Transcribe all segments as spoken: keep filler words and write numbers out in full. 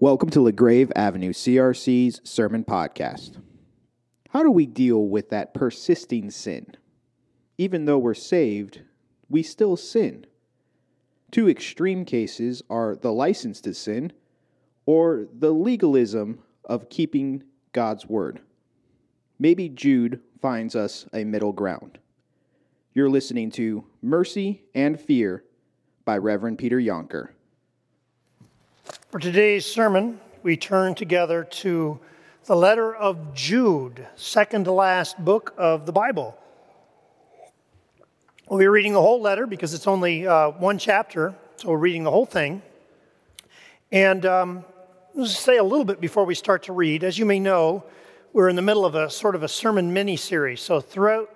Welcome to LaGrave Avenue C R C's Sermon Podcast. How do we deal with that persisting sin? Even though we're saved, we still sin. Two extreme cases are the license to sin or the legalism of keeping God's word. Maybe Jude finds us a middle ground. You're listening to Mercy and Fear by Reverend Peter Yonker. For today's sermon, we turn together to the letter of Jude, second to last book of the Bible. We'll be reading the whole letter because it's only uh, one chapter, so we're reading the whole thing. And um, let's say a little bit before we start to read. As you may know, we're in the middle of a sort of a sermon mini-series. So throughout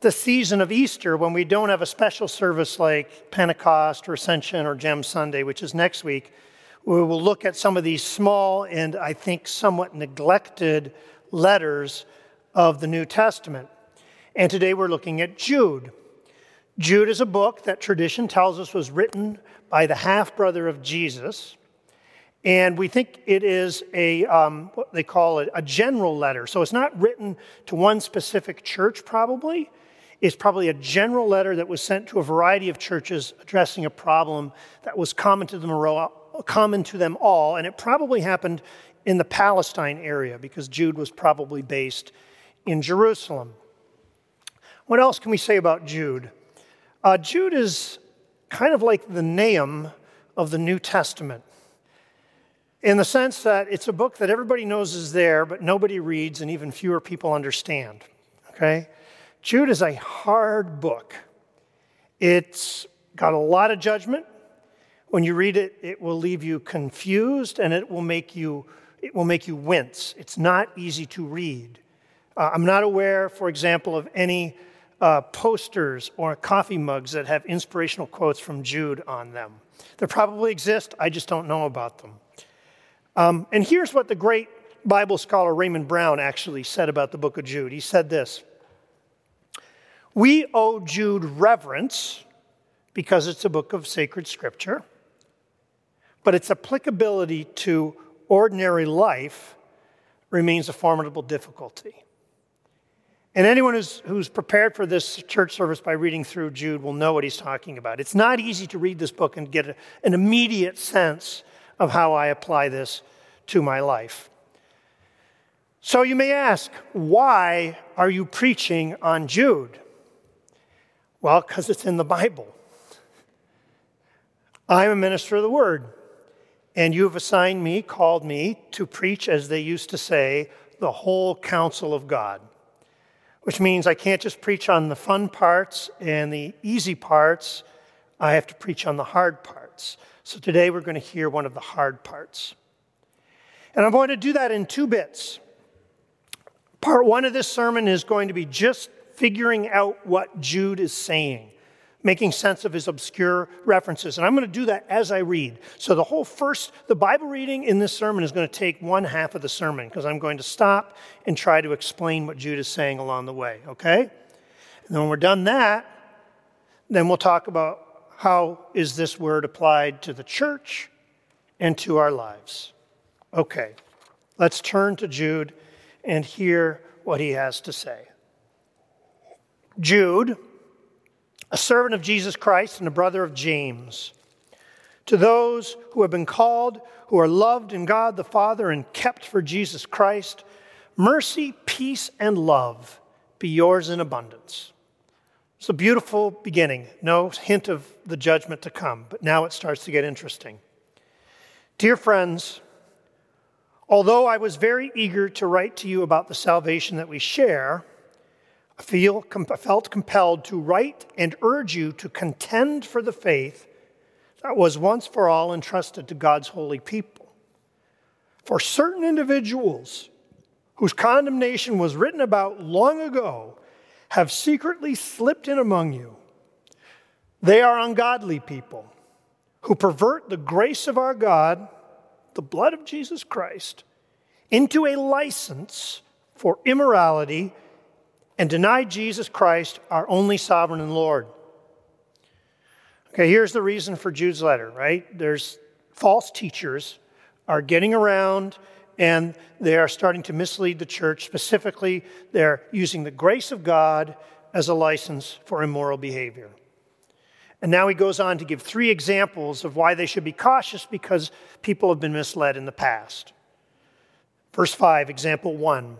the season of Easter, when we don't have a special service like Pentecost or Ascension or Gem Sunday, which is next week, we will look at some of these small and I think somewhat neglected letters of the New Testament. And today we're looking at Jude. Jude is a book that tradition tells us was written by the half-brother of Jesus. And we think it is a, um, what they call it, a general letter. So it's not written to one specific church probably. It's probably a general letter that was sent to a variety of churches addressing a problem that was common to them around. common to them all, and it probably happened in the Palestine area because Jude was probably based in Jerusalem. What else can we say about Jude? Uh, Jude is kind of like the Nahum of the New Testament in the sense that it's a book that everybody knows is there, but nobody reads and even fewer people understand, okay? Jude is a hard book. It's got a lot of judgment. When you read it, it will leave you confused and it will make you it will make you wince. It's not easy to read. Uh, I'm not aware, for example, of any uh, posters or coffee mugs that have inspirational quotes from Jude on them. They probably exist. I just don't know about them. Um, and here's what the great Bible scholar Raymond Brown actually said about the book of Jude. He said this: "We owe Jude reverence because it's a book of sacred scripture, but its applicability to ordinary life remains a formidable difficulty." And anyone who's, who's prepared for this church service by reading through Jude will know what he's talking about. It's not easy to read this book and get a, an immediate sense of how I apply this to my life. So you may ask, why are you preaching on Jude? Well, because it's in the Bible. I'm a minister of the word, and you have assigned me, called me, to preach, as they used to say, the whole counsel of God, which means I can't just preach on the fun parts and the easy parts. I have to preach on the hard parts. So today we're going to hear one of the hard parts. And I'm going to do that in two bits. Part one of this sermon is going to be just figuring out what Jude is saying, making sense of his obscure references. And I'm going to do that as I read. So the whole first, the Bible reading in this sermon is going to take one half of the sermon because I'm going to stop and try to explain what Jude is saying along the way, okay? And then when we're done that, then we'll talk about how is this word applied to the church and to our lives. Okay, let's turn to Jude and hear what he has to say. Jude, a servant of Jesus Christ and a brother of James, to those who have been called, who are loved in God the Father and kept for Jesus Christ, mercy, peace, and love be yours in abundance. It's a beautiful beginning. No hint of the judgment to come, but now it starts to get interesting. Dear friends, although I was very eager to write to you about the salvation that we share, I feel, felt compelled to write and urge you to contend for the faith that was once for all entrusted to God's holy people. For certain individuals whose condemnation was written about long ago have secretly slipped in among you. They are ungodly people who pervert the grace of our God, the blood of Jesus Christ, into a license for immorality and deny Jesus Christ, our only sovereign and Lord. Okay, here's the reason for Jude's letter, right? There's false teachers are getting around and they are starting to mislead the church. Specifically, they're using the grace of God as a license for immoral behavior. And now he goes on to give three examples of why they should be cautious because people have been misled in the past. Verse five, example one.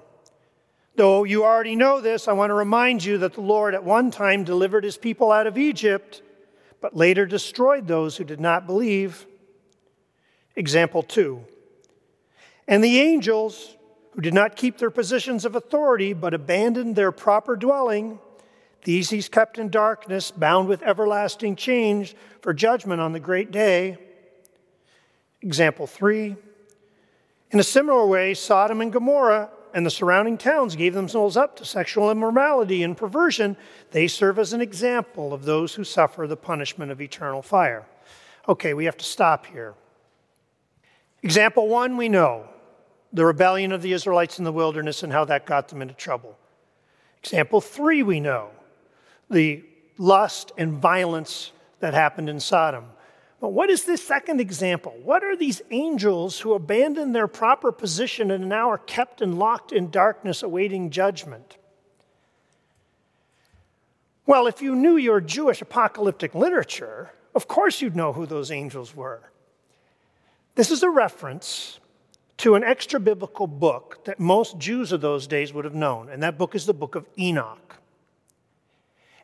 Though you already know this, I want to remind you that the Lord at one time delivered his people out of Egypt, but later destroyed those who did not believe. Example two. And the angels, who did not keep their positions of authority, but abandoned their proper dwelling, these he's kept in darkness, bound with everlasting chains for judgment on the great day. Example three. In a similar way, Sodom and Gomorrah and the surrounding towns gave themselves up to sexual immorality and perversion. They serve as an example of those who suffer the punishment of eternal fire. Okay, we have to stop here. Example one, we know the rebellion of the Israelites in the wilderness and how that got them into trouble. Example three, we know the lust and violence that happened in Sodom. But what is this second example? What are these angels who abandoned their proper position and now are kept and locked in darkness awaiting judgment? Well, if you knew your Jewish apocalyptic literature, of course you'd know who those angels were. This is a reference to an extra-biblical book that most Jews of those days would have known, and that book is the Book of Enoch.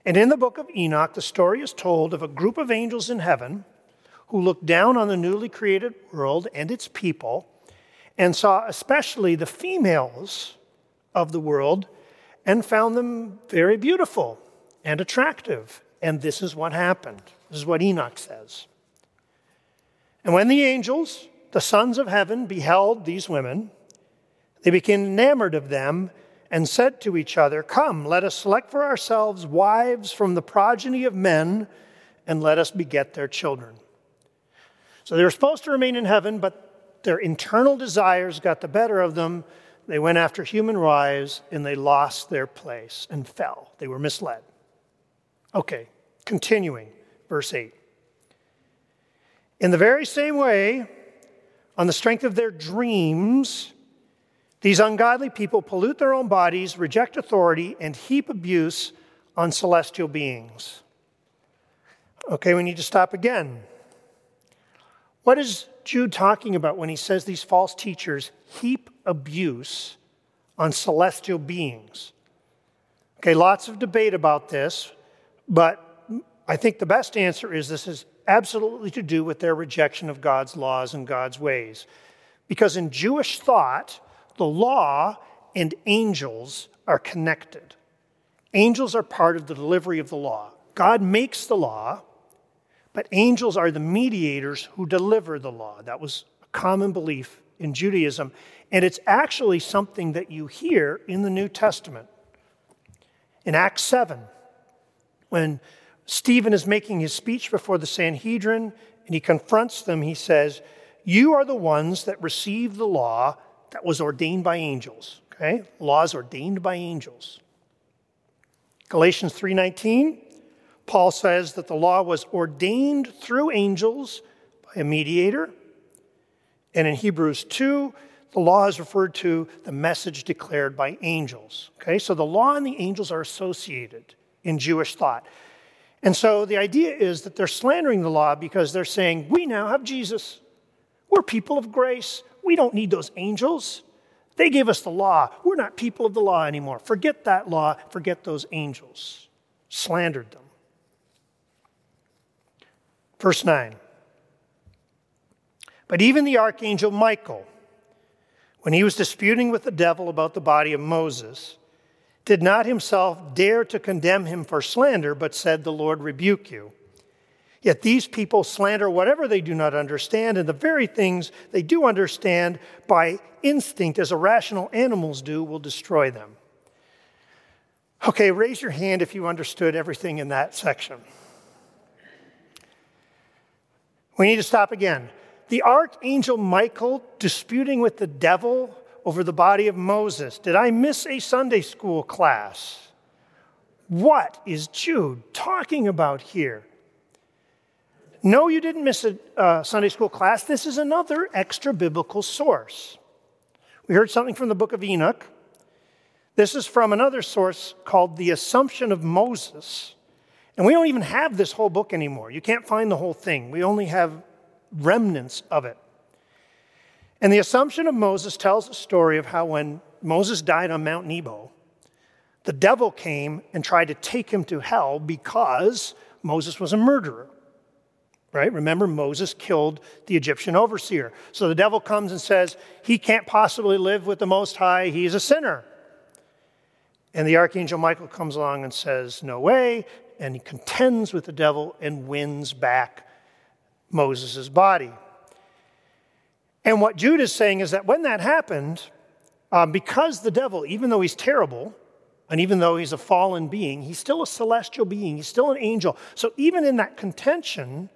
And in the Book of Enoch, the story is told of a group of angels in heaven who looked down on the newly created world and its people and saw especially the females of the world and found them very beautiful and attractive. And this is what happened. This is what Enoch says. And when the angels, the sons of heaven, beheld these women, they became enamored of them and said to each other, "Come, let us select for ourselves wives from the progeny of men, and let us beget their children." So they were supposed to remain in heaven, but their internal desires got the better of them. They went after human wives, and they lost their place and fell. They were misled. Okay, continuing, verse eight. In the very same way, on the strength of their dreams, these ungodly people pollute their own bodies, reject authority, and heap abuse on celestial beings. Okay, we need to stop again. What is Jude talking about when he says these false teachers heap abuse on celestial beings? Okay, lots of debate about this, but I think the best answer is this is absolutely to do with their rejection of God's laws and God's ways. Because in Jewish thought, the law and angels are connected. Angels are part of the delivery of the law. God makes the law, but angels are the mediators who deliver the law. That was a common belief in Judaism, and it's actually something that you hear in the New Testament. In Acts seven, when Stephen is making his speech before the Sanhedrin, and he confronts them, he says, "You are the ones that received the law that was ordained by angels." Okay? Laws ordained by angels. Galatians three nineteen, Paul says that the law was ordained through angels by a mediator. And in Hebrews two, the law is referred to the message declared by angels. Okay? So the law and the angels are associated in Jewish thought. And so the idea is that they're slandering the law because they're saying, we now have Jesus. We're people of grace. We don't need those angels. They gave us the law. We're not people of the law anymore. Forget that law. Forget those angels. Slandered them. Verse nine. But even the archangel Michael, when he was disputing with the devil about the body of Moses, did not himself dare to condemn him for slander, but said, "The Lord rebuke you." Yet these people slander whatever they do not understand, and the very things they do understand by instinct, as irrational animals do, will destroy them. Okay, raise your hand if you understood everything in that section. We need to stop again. The archangel Michael disputing with the devil over the body of Moses. Did I miss a Sunday school class? What is Jude talking about here? No, you didn't miss a uh, Sunday school class. This is another extra biblical source. We heard something from the Book of Enoch. This is from another source called the Assumption of Moses. And we don't even have this whole book anymore. You can't find the whole thing. We only have remnants of it. And the Assumption of Moses tells the story of how when Moses died on Mount Nebo, the devil came and tried to take him to hell because Moses was a murderer. Right? Remember, Moses killed the Egyptian overseer. So the devil comes and says, he can't possibly live with the Most High. He's a sinner. And the archangel Michael comes along and says, no way. And he contends with the devil and wins back Moses' body. And what Jude is saying is that when that happened, um, because the devil, even though he's terrible, and even though he's a fallen being, he's still a celestial being. He's still an angel. So even in that contention,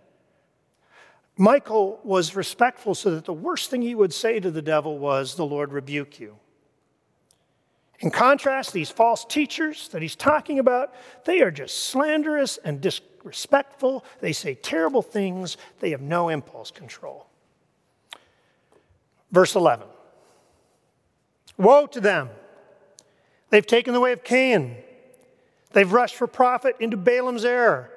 Michael was respectful so that the worst thing he would say to the devil was, the Lord rebuke you. In contrast, these false teachers that he's talking about, they are just slanderous and disrespectful. They say terrible things. They have no impulse control. Verse eleven. Woe to them. They've taken the way of Cain. They've rushed for profit into Balaam's error.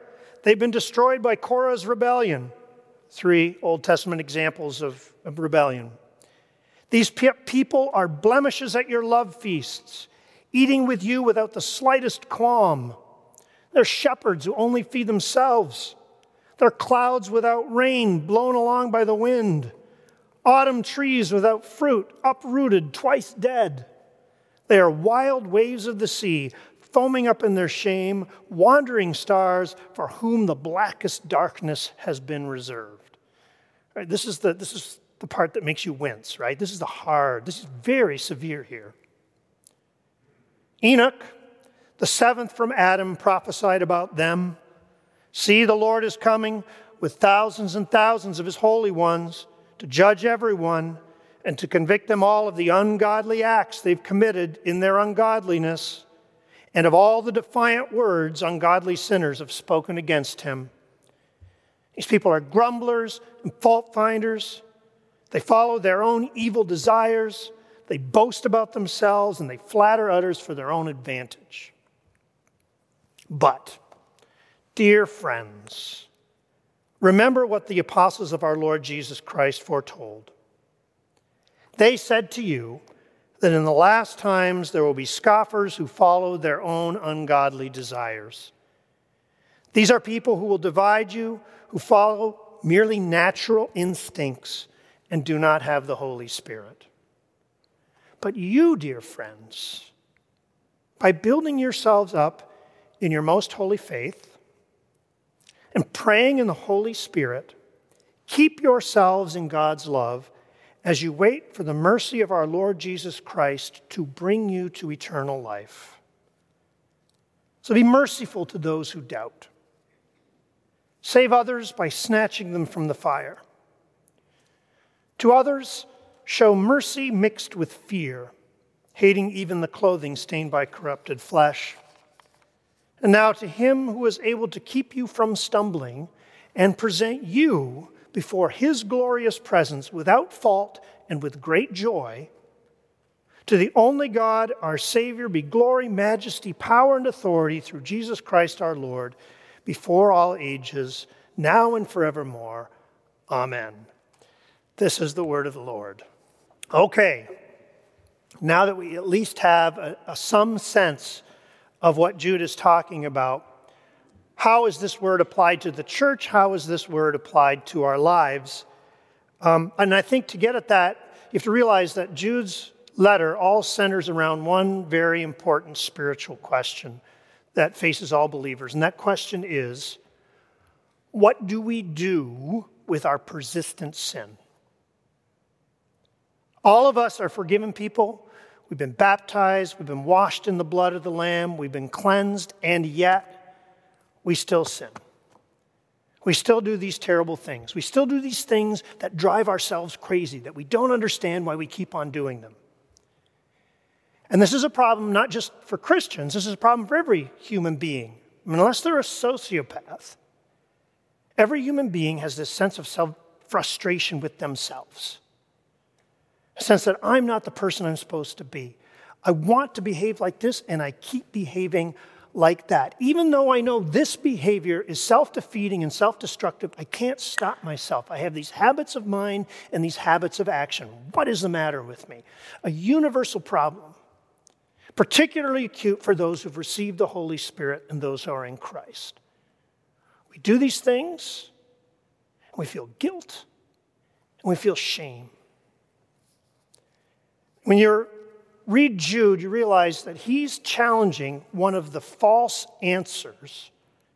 They've been destroyed by Korah's rebellion. Three Old Testament examples of, of rebellion. These pe- people are blemishes at your love feasts, eating with you without the slightest qualm. They're shepherds who only feed themselves. They're clouds without rain, blown along by the wind. Autumn trees without fruit, uprooted, twice dead. They are wild waves of the sea, foaming up in their shame, wandering stars for whom the blackest darkness has been reserved. All right, this is the this is the part that makes you wince, right? This is the hard, this is very severe here. Enoch, the seventh from Adam, prophesied about them. See, the Lord is coming with thousands and thousands of his holy ones to judge everyone and to convict them all of the ungodly acts they've committed in their ungodliness, and of all the defiant words ungodly sinners have spoken against him. These people are grumblers and fault finders. They follow their own evil desires. They boast about themselves and they flatter others for their own advantage. But, dear friends, remember what the apostles of our Lord Jesus Christ foretold. They said to you, that in the last times there will be scoffers who follow their own ungodly desires. These are people who will divide you, who follow merely natural instincts and do not have the Holy Spirit. But you, dear friends, by building yourselves up in your most holy faith and praying in the Holy Spirit, keep yourselves in God's love as you wait for the mercy of our Lord Jesus Christ to bring you to eternal life. So be merciful to those who doubt. Save others by snatching them from the fire. To others, show mercy mixed with fear, hating even the clothing stained by corrupted flesh. And now to him who is able to keep you from stumbling and present you before his glorious presence without fault and with great joy. To the only God, our Savior, be glory, majesty, power, and authority through Jesus Christ our Lord, before all ages, now and forevermore. Amen. This is the word of the Lord. Okay, now that we at least have a, a, some sense of what Jude is talking about, how is this word applied to the church? How is this word applied to our lives? Um, and I think to get at that, you have to realize that Jude's letter all centers around one very important spiritual question that faces all believers. And that question is, what do we do with our persistent sin? All of us are forgiven people. We've been baptized. We've been washed in the blood of the Lamb. We've been cleansed. And yet, we still sin. We still do these terrible things. We still do these things that drive ourselves crazy, that we don't understand why we keep on doing them. And this is a problem not just for Christians. This is a problem for every human being, unless they're a sociopath. Every human being has this sense of self-frustration with themselves, a sense that I'm not the person I'm supposed to be. I want to behave like this, and I keep behaving like that. Even though I know this behavior is self-defeating and self-destructive, I can't stop myself. I have these habits of mind and these habits of action. What is the matter with me? A universal problem, particularly acute for those who've received the Holy Spirit and those who are in Christ. We do these things, and we feel guilt, and we feel shame. When you're read Jude, you realize that he's challenging one of the false answers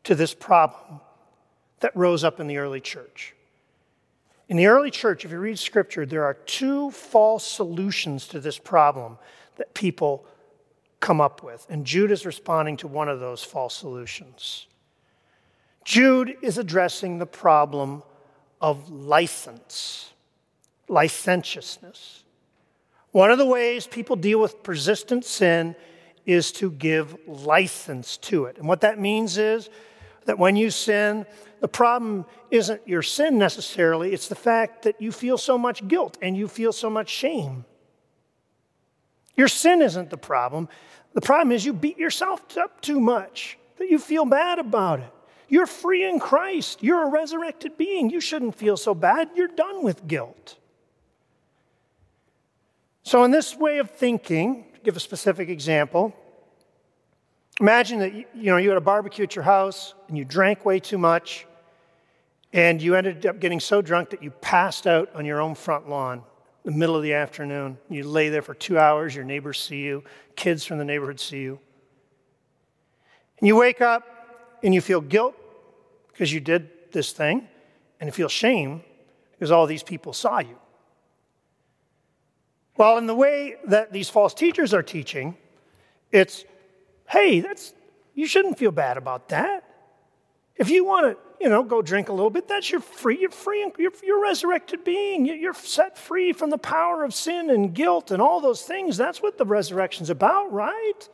to this problem that rose up in the early church. In the early church, if you read Scripture, there are two false solutions to this problem that people come up with, and Jude is responding to one of those false solutions. Jude is addressing the problem of license, licentiousness. One of the ways people deal with persistent sin is to give license to it. And what that means is that when you sin, the problem isn't your sin necessarily, it's the fact that you feel so much guilt and you feel so much shame. Your sin isn't the problem. The problem is you beat yourself up too much, that you feel bad about it. You're free in Christ. You're a resurrected being. You shouldn't feel so bad. You're done with guilt. So in this way of thinking, to give a specific example, imagine that you know you had a barbecue at your house and you drank way too much and you ended up getting so drunk that you passed out on your own front lawn in the middle of the afternoon. You lay there for two hours, your neighbors see you, kids from the neighborhood see you. And you wake up and you feel guilt because you did this thing and you feel shame because all these people saw you. Well, in the way that these false teachers are teaching, it's, hey, that's you shouldn't feel bad about that. If you want to, you know, go drink a little bit, that's your free, you're free, you're, you're a resurrected being. You're set free from the power of sin and guilt and all those things. That's what the resurrection's about, right?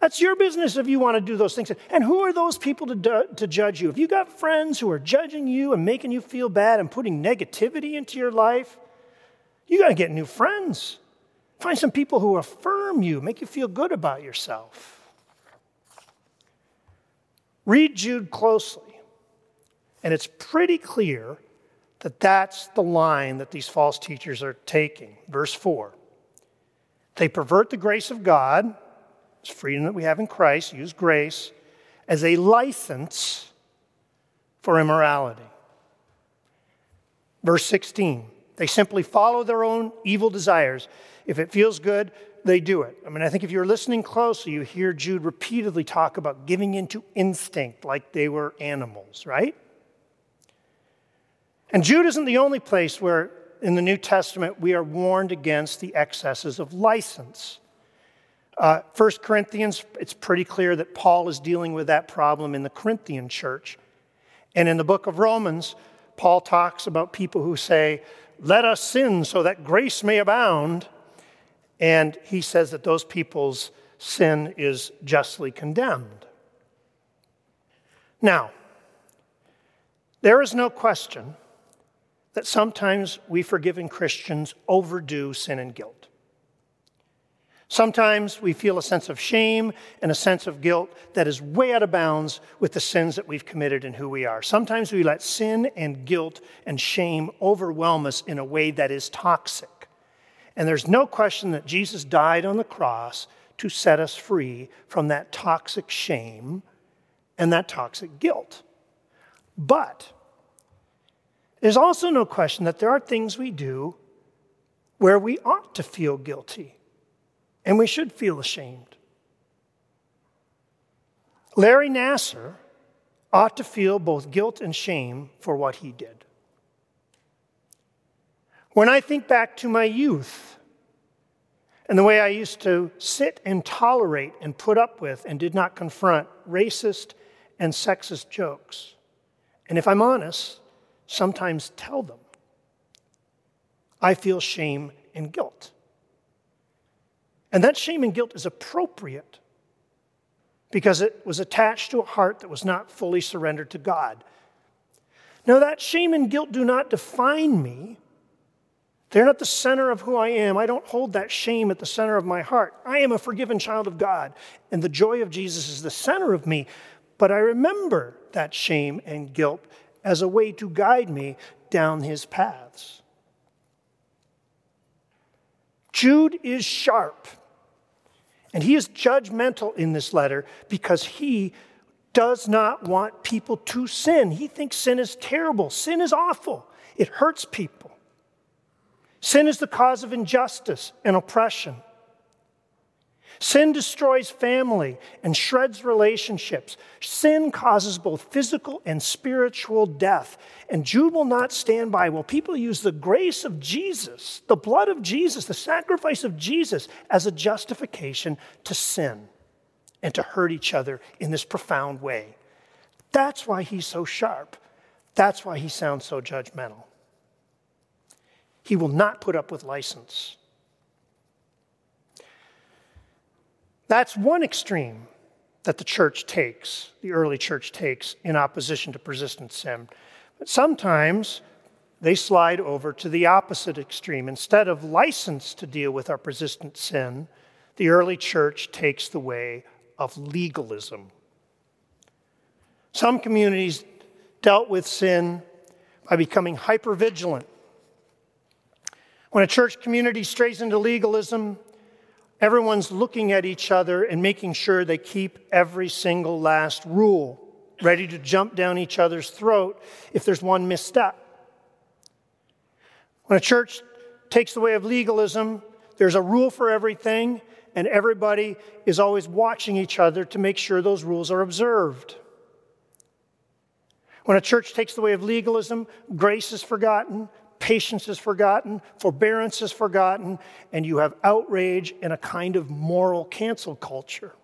That's your business if you want to do those things. And who are those people to do, to judge you? If you got friends who are judging you and making you feel bad and putting negativity into your life, you got to get new friends. Find some people who affirm you, make you feel good about yourself. Read Jude closely, and it's pretty clear that that's the line that these false teachers are taking. Verse four, they pervert the grace of God, this freedom that we have in Christ, use grace, as a license for immorality. Verse sixteen, they simply follow their own evil desires. If it feels good, they do it. I mean, I think if you're listening closely, you hear Jude repeatedly talk about giving into instinct like they were animals, right? And Jude isn't the only place where in the New Testament we are warned against the excesses of license. Uh, First Corinthians, it's pretty clear that Paul is dealing with that problem in the Corinthian church. And in the book of Romans, Paul talks about people who say, let us sin so that grace may abound. And he says that those people's sin is justly condemned. Now, there is no question that sometimes we forgiving Christians overdo sin and guilt. Sometimes we feel a sense of shame and a sense of guilt that is way out of bounds with the sins that we've committed and who we are. Sometimes we let sin and guilt and shame overwhelm us in a way that is toxic. And there's no question that Jesus died on the cross to set us free from that toxic shame and that toxic guilt. But there's also no question that there are things we do where we ought to feel guilty. And we should feel ashamed. Larry Nassar ought to feel both guilt and shame for what he did. When I think back to my youth and the way I used to sit and tolerate and put up with and did not confront racist and sexist jokes, and if I'm honest, sometimes tell them, I feel shame and guilt. And that shame and guilt is appropriate because it was attached to a heart that was not fully surrendered to God. No, that shame and guilt do not define me. They're not the center of who I am. I don't hold that shame at the center of my heart. I am a forgiven child of God, and the joy of Jesus is the center of me. But I remember that shame and guilt as a way to guide me down his paths. Jude is sharp, and he is judgmental in this letter because he does not want people to sin. He thinks sin is terrible. Sin is awful. It hurts people. Sin is the cause of injustice and oppression. Sin destroys family and shreds relationships. Sin causes both physical and spiritual death. And Jude will not stand by. Well, people use the grace of Jesus, the blood of Jesus, the sacrifice of Jesus as a justification to sin and to hurt each other in this profound way. That's why he's so sharp. That's why he sounds so judgmental. He will not put up with license. That's one extreme that the church takes, the early church takes, in opposition to persistent sin. But sometimes they slide over to the opposite extreme. Instead of license to deal with our persistent sin, the early church takes the way of legalism. Some communities dealt with sin by becoming hypervigilant. When a church community strays into legalism, everyone's looking at each other and making sure they keep every single last rule, ready to jump down each other's throat if there's one misstep. When a church takes the way of legalism, there's a rule for everything, and everybody is always watching each other to make sure those rules are observed. When a church takes the way of legalism, grace is forgotten. Patience is forgotten, forbearance is forgotten, and you have outrage and a kind of moral cancel culture.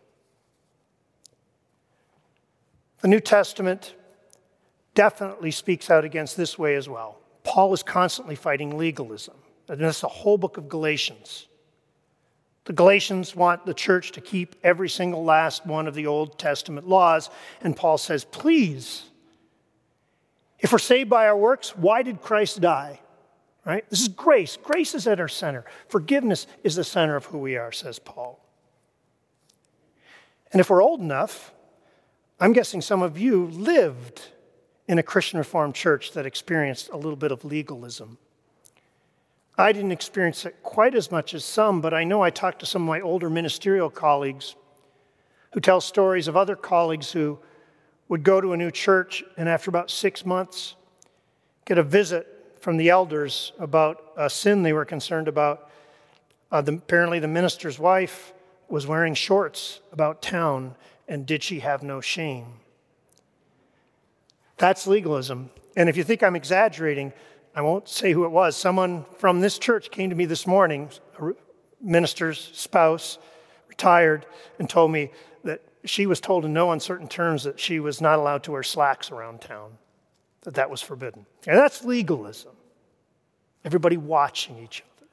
The New Testament definitely speaks out against this way as well. Paul is constantly fighting legalism. And that's the whole book of Galatians. The Galatians want the church to keep every single last one of the Old Testament laws, and Paul says, please, if we're saved by our works, why did Christ die? Right? This is grace. Grace is at our center. Forgiveness is the center of who we are, says Paul. And if we're old enough, I'm guessing some of you lived in a Christian Reformed church that experienced a little bit of legalism. I didn't experience it quite as much as some, but I know I talked to some of my older ministerial colleagues who tell stories of other colleagues who would go to a new church and after about six months get a visit from the elders about a sin they were concerned about. Uh, the, apparently the minister's wife was wearing shorts about town, and did she have no shame? That's legalism. And if you think I'm exaggerating, I won't say who it was. Someone from this church came to me this morning, a minister's spouse, retired, and told me that she was told in no uncertain terms that she was not allowed to wear slacks around town, that that was forbidden. And that's legalism. Everybody watching each other.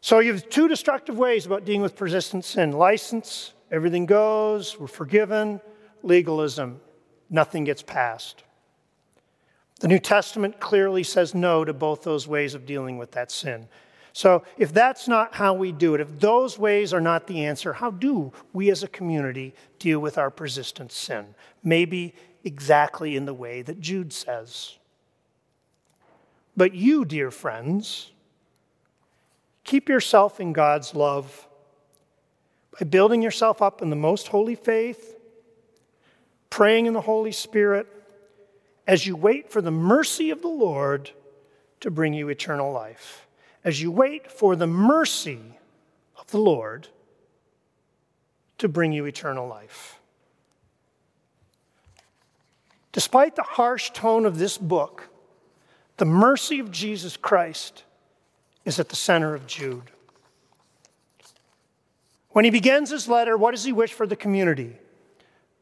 So you have two destructive ways about dealing with persistent sin. License, everything goes, we're forgiven. Legalism, nothing gets passed. The New Testament clearly says no to both those ways of dealing with that sin. So if that's not how we do it, if those ways are not the answer, how do we as a community deal with our persistent sin? Maybe exactly in the way that Jude says. But you, dear friends, keep yourself in God's love by building yourself up in the most holy faith, praying in the Holy Spirit, as you wait for the mercy of the Lord to bring you eternal life. As you wait for the mercy of the Lord to bring you eternal life. Despite the harsh tone of this book, the mercy of Jesus Christ is at the center of Jude. When he begins his letter, what does he wish for the community?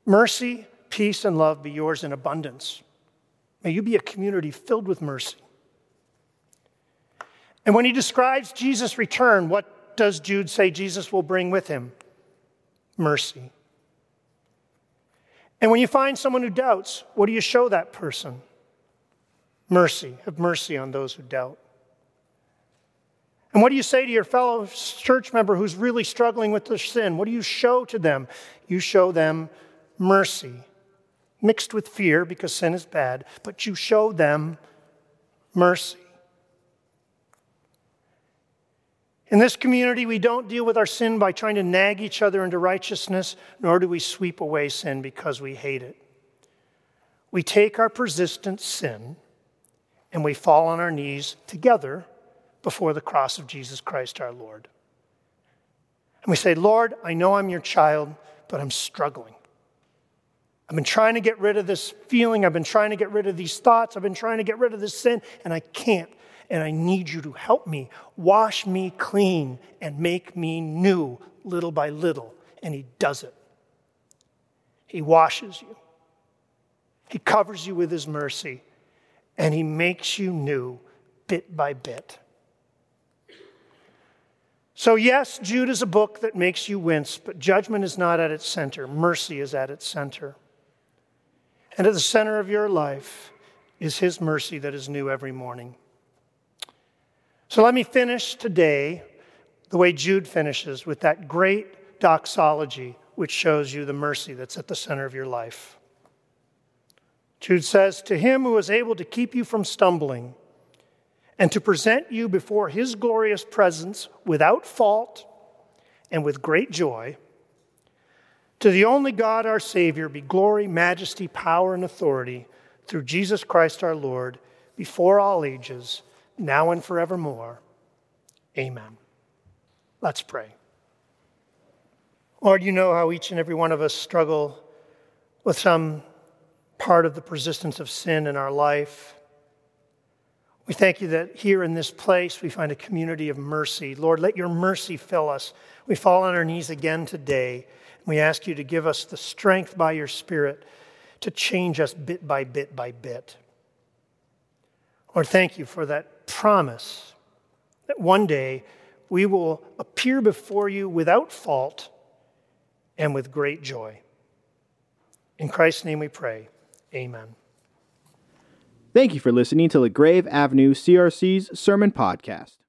Mercy, peace, and love be yours in abundance. May you be a community filled with mercy. And when he describes Jesus' return, what does Jude say Jesus will bring with him? Mercy. And when you find someone who doubts, what do you show that person? Mercy. Have mercy on those who doubt. And what do you say to your fellow church member who's really struggling with their sin? What do you show to them? You show them mercy, mixed with fear because sin is bad, but you show them mercy. In this community, we don't deal with our sin by trying to nag each other into righteousness, nor do we sweep away sin because we hate it. We take our persistent sin and we fall on our knees together before the cross of Jesus Christ our Lord. And we say, Lord, I know I'm your child, but I'm struggling. I've been trying to get rid of this feeling. I've been trying to get rid of these thoughts. I've been trying to get rid of this sin, and I can't. And I need you to help me. Wash me clean and make me new little by little. And he does it. He washes you. He covers you with his mercy. And he makes you new bit by bit. So yes, Jude is a book that makes you wince, but judgment is not at its center. Mercy is at its center. And at the center of your life is his mercy that is new every morning. So let me finish today the way Jude finishes, with that great doxology which shows you the mercy that's at the center of your life. Jude says, to him who is able to keep you from stumbling, and to present you before his glorious presence without fault and with great joy. To the only God, our Savior, be glory, majesty, power, and authority through Jesus Christ our Lord, before all ages, now and forevermore. Amen. Let's pray. Lord, you know how each and every one of us struggle with some part of the persistence of sin in our life. We thank you that here in this place we find a community of mercy. Lord, let your mercy fill us. We fall on our knees again today. And we ask you to give us the strength by your Spirit to change us bit by bit by bit. Lord, thank you for that promise that one day we will appear before you without fault and with great joy. In Christ's name we pray. Amen. Thank you for listening to LaGrave Avenue C R C's Sermon Podcast.